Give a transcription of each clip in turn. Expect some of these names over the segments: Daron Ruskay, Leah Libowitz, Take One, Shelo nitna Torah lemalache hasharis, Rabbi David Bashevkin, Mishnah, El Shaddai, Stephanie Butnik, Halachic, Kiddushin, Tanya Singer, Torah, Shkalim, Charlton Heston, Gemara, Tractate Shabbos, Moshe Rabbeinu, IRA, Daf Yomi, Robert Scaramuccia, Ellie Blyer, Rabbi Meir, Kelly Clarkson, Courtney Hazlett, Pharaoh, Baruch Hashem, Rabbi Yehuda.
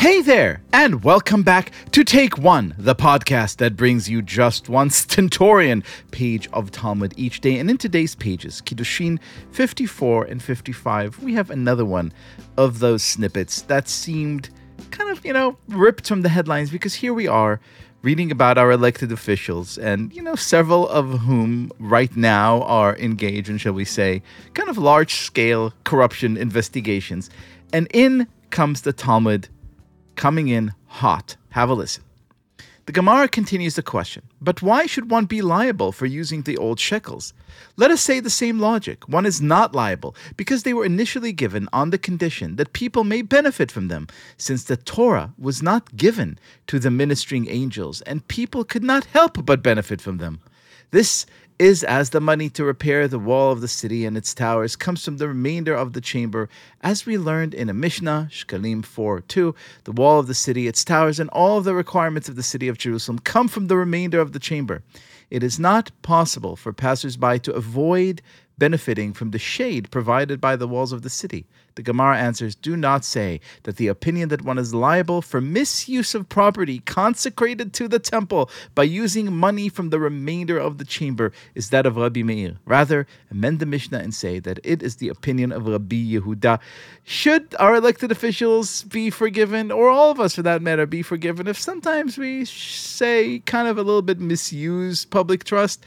Hey there, and welcome back to Take One, the podcast that brings you just one stentorian page of Talmud each day. And in today's pages, Kiddushin 54 and 55, we have another one of those snippets that seemed kind of, ripped from the headlines, because here we are reading about our elected officials, and, several of whom right now are engaged in, shall we say, kind of large-scale corruption investigations. And in comes the Talmud, coming in hot. Have a listen. The Gemara continues the question, but why should one be liable for using the old shekels? Let us say the same logic. One is not liable because they were initially given on the condition that people may benefit from them, since the Torah was not given to the ministering angels and people could not help but benefit from them. This is as the money to repair the wall of the city and its towers comes from the remainder of the chamber, as we learned in a Mishnah, Shkalim 4:2, the wall of the city, its towers, and all of the requirements of the city of Jerusalem come from the remainder of the chamber. It is not possible for passersby to avoid benefiting from the shade provided by the walls of the city. The Gemara answers, do not say that the opinion that one is liable for misuse of property consecrated to the temple by using money from the remainder of the chamber is that of Rabbi Meir. Rather, amend the Mishnah and say that it is the opinion of Rabbi Yehuda. Should our elected officials be forgiven, or all of us for that matter, be forgiven if sometimes we say kind of a little bit misuse public trust?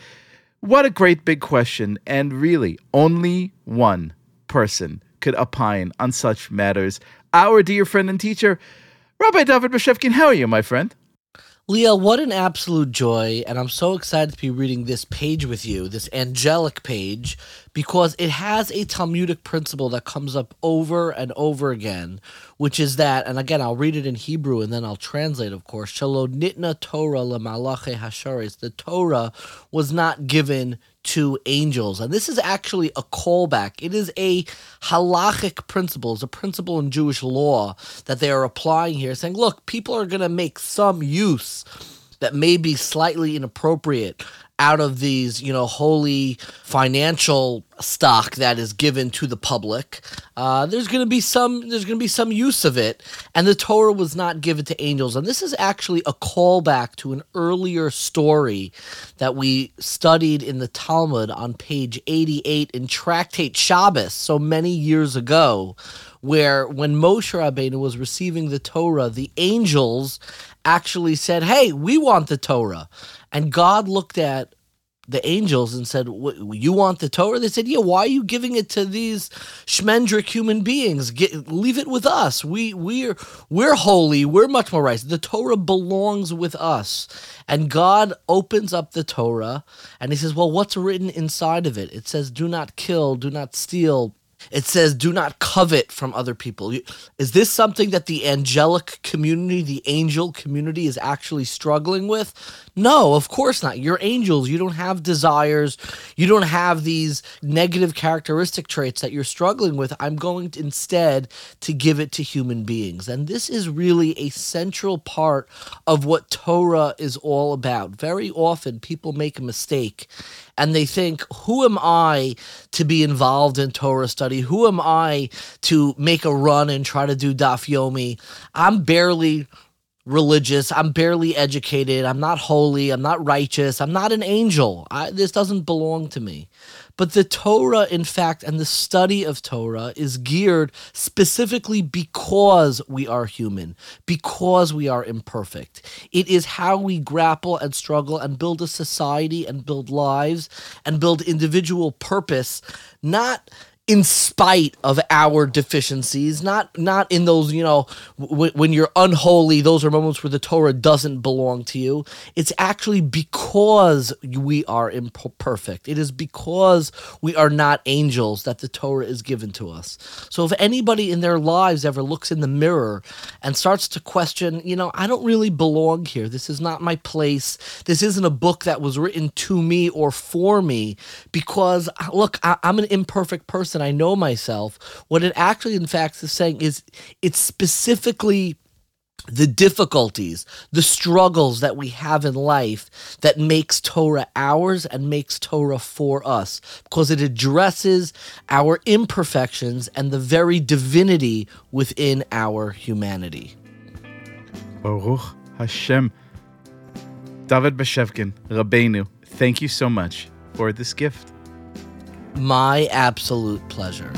What a great big question, and really, only one person could opine on such matters. Our dear friend and teacher, Rabbi David Bashevkin. How are you, my friend? Leah, what an absolute joy, and I'm so excited to be reading this page with you, this angelic page, because it has a Talmudic principle that comes up over and over again, which is that, and again, I'll read it in Hebrew and then I'll translate, of course, Shelo nitna Torah lemalache hasharis. The Torah was not given to angels. And this is actually a callback. It is a halachic principle. It's a principle in Jewish law that they are applying here, saying, look, people are going to make some use that may be slightly inappropriate out of these, holy financial stock that is given to the public. There's going to be some use of it, and the Torah was not given to angels. And this is actually a callback to an earlier story that we studied in the Talmud on page 88 in Tractate Shabbos so many years ago, where when Moshe Rabbeinu was receiving the Torah, the angels actually said, hey, we want the Torah. And God looked at the angels and said, you want the Torah? They said, yeah, why are you giving it to these shmendrick human beings? Leave it with us. We're holy. We're much more righteous. The Torah belongs with us. And God opens up the Torah and he says, well, what's written inside of it? It says, do not kill, do not steal. It says, do not covet from other people. Is this something that the angelic community, the angel community, is actually struggling with? No, of course not. You're angels. You don't have desires. You don't have these negative characteristic traits that you're struggling with. I'm going to instead to give it to human beings. And this is really a central part of what Torah is all about. Very often people make a mistake and they think, who am I to be involved in Torah study? Who am I to make a run and try to do Daf Yomi? I'm barely religious. I'm barely educated. I'm not holy. I'm not righteous. I'm not an angel. This doesn't belong to me. But the Torah, in fact, and the study of Torah is geared specifically because we are human, because we are imperfect. It is how we grapple and struggle and build a society and build lives and build individual purpose, not in spite of our deficiencies, not in those, when you're unholy, those are moments where the Torah doesn't belong to you. It's actually because we are imperfect. It is because we are not angels that the Torah is given to us. So if anybody in their lives ever looks in the mirror and starts to question, I don't really belong here. This is not my place. This isn't a book that was written to me or for me, because, look, I'm an imperfect person. I know myself. What it actually, in fact, is saying is it's specifically the difficulties, the struggles that we have in life that makes Torah ours and makes Torah for us, because it addresses our imperfections and the very divinity within our humanity. Baruch Hashem. David Bashevkin, Rabbeinu, thank you so much for this gift. My absolute pleasure.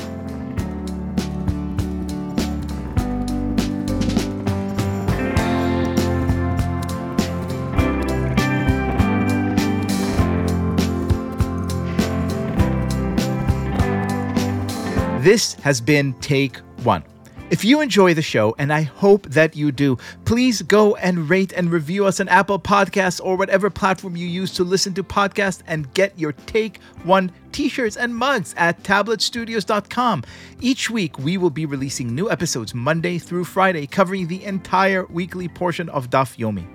This has been Take One. If you enjoy the show, and I hope that you do, please go and rate and review us on Apple Podcasts or whatever platform you use to listen to podcasts, and get your Take One t-shirts and mugs at tabletstudios.com. Each week, we will be releasing new episodes Monday through Friday, covering the entire weekly portion of Daf Yomi.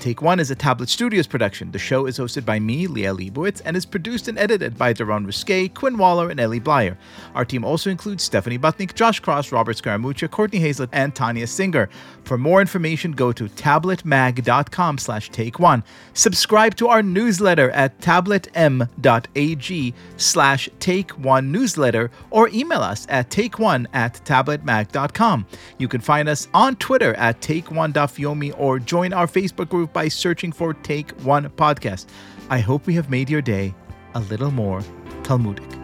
Take One is a Tablet Studios production. The show is hosted by me, Leah Libowitz, and is produced and edited by Daron Ruskay, Quinn Waller, and Ellie Blyer. Our team also includes Stephanie Butnik, Josh Kross, Robert Scaramuccia, Courtney Hazlett, and Tanya Singer. For more information, go to tabletmag.com/Take One. Subscribe to our newsletter at tabletm.ag/Take One newsletter, or email us at takeone@tabletmag.com. You can find us on Twitter at @TakeOneDafYomi, or join our Facebook group by searching for Take One Podcast. I hope we have made your day a little more Talmudic.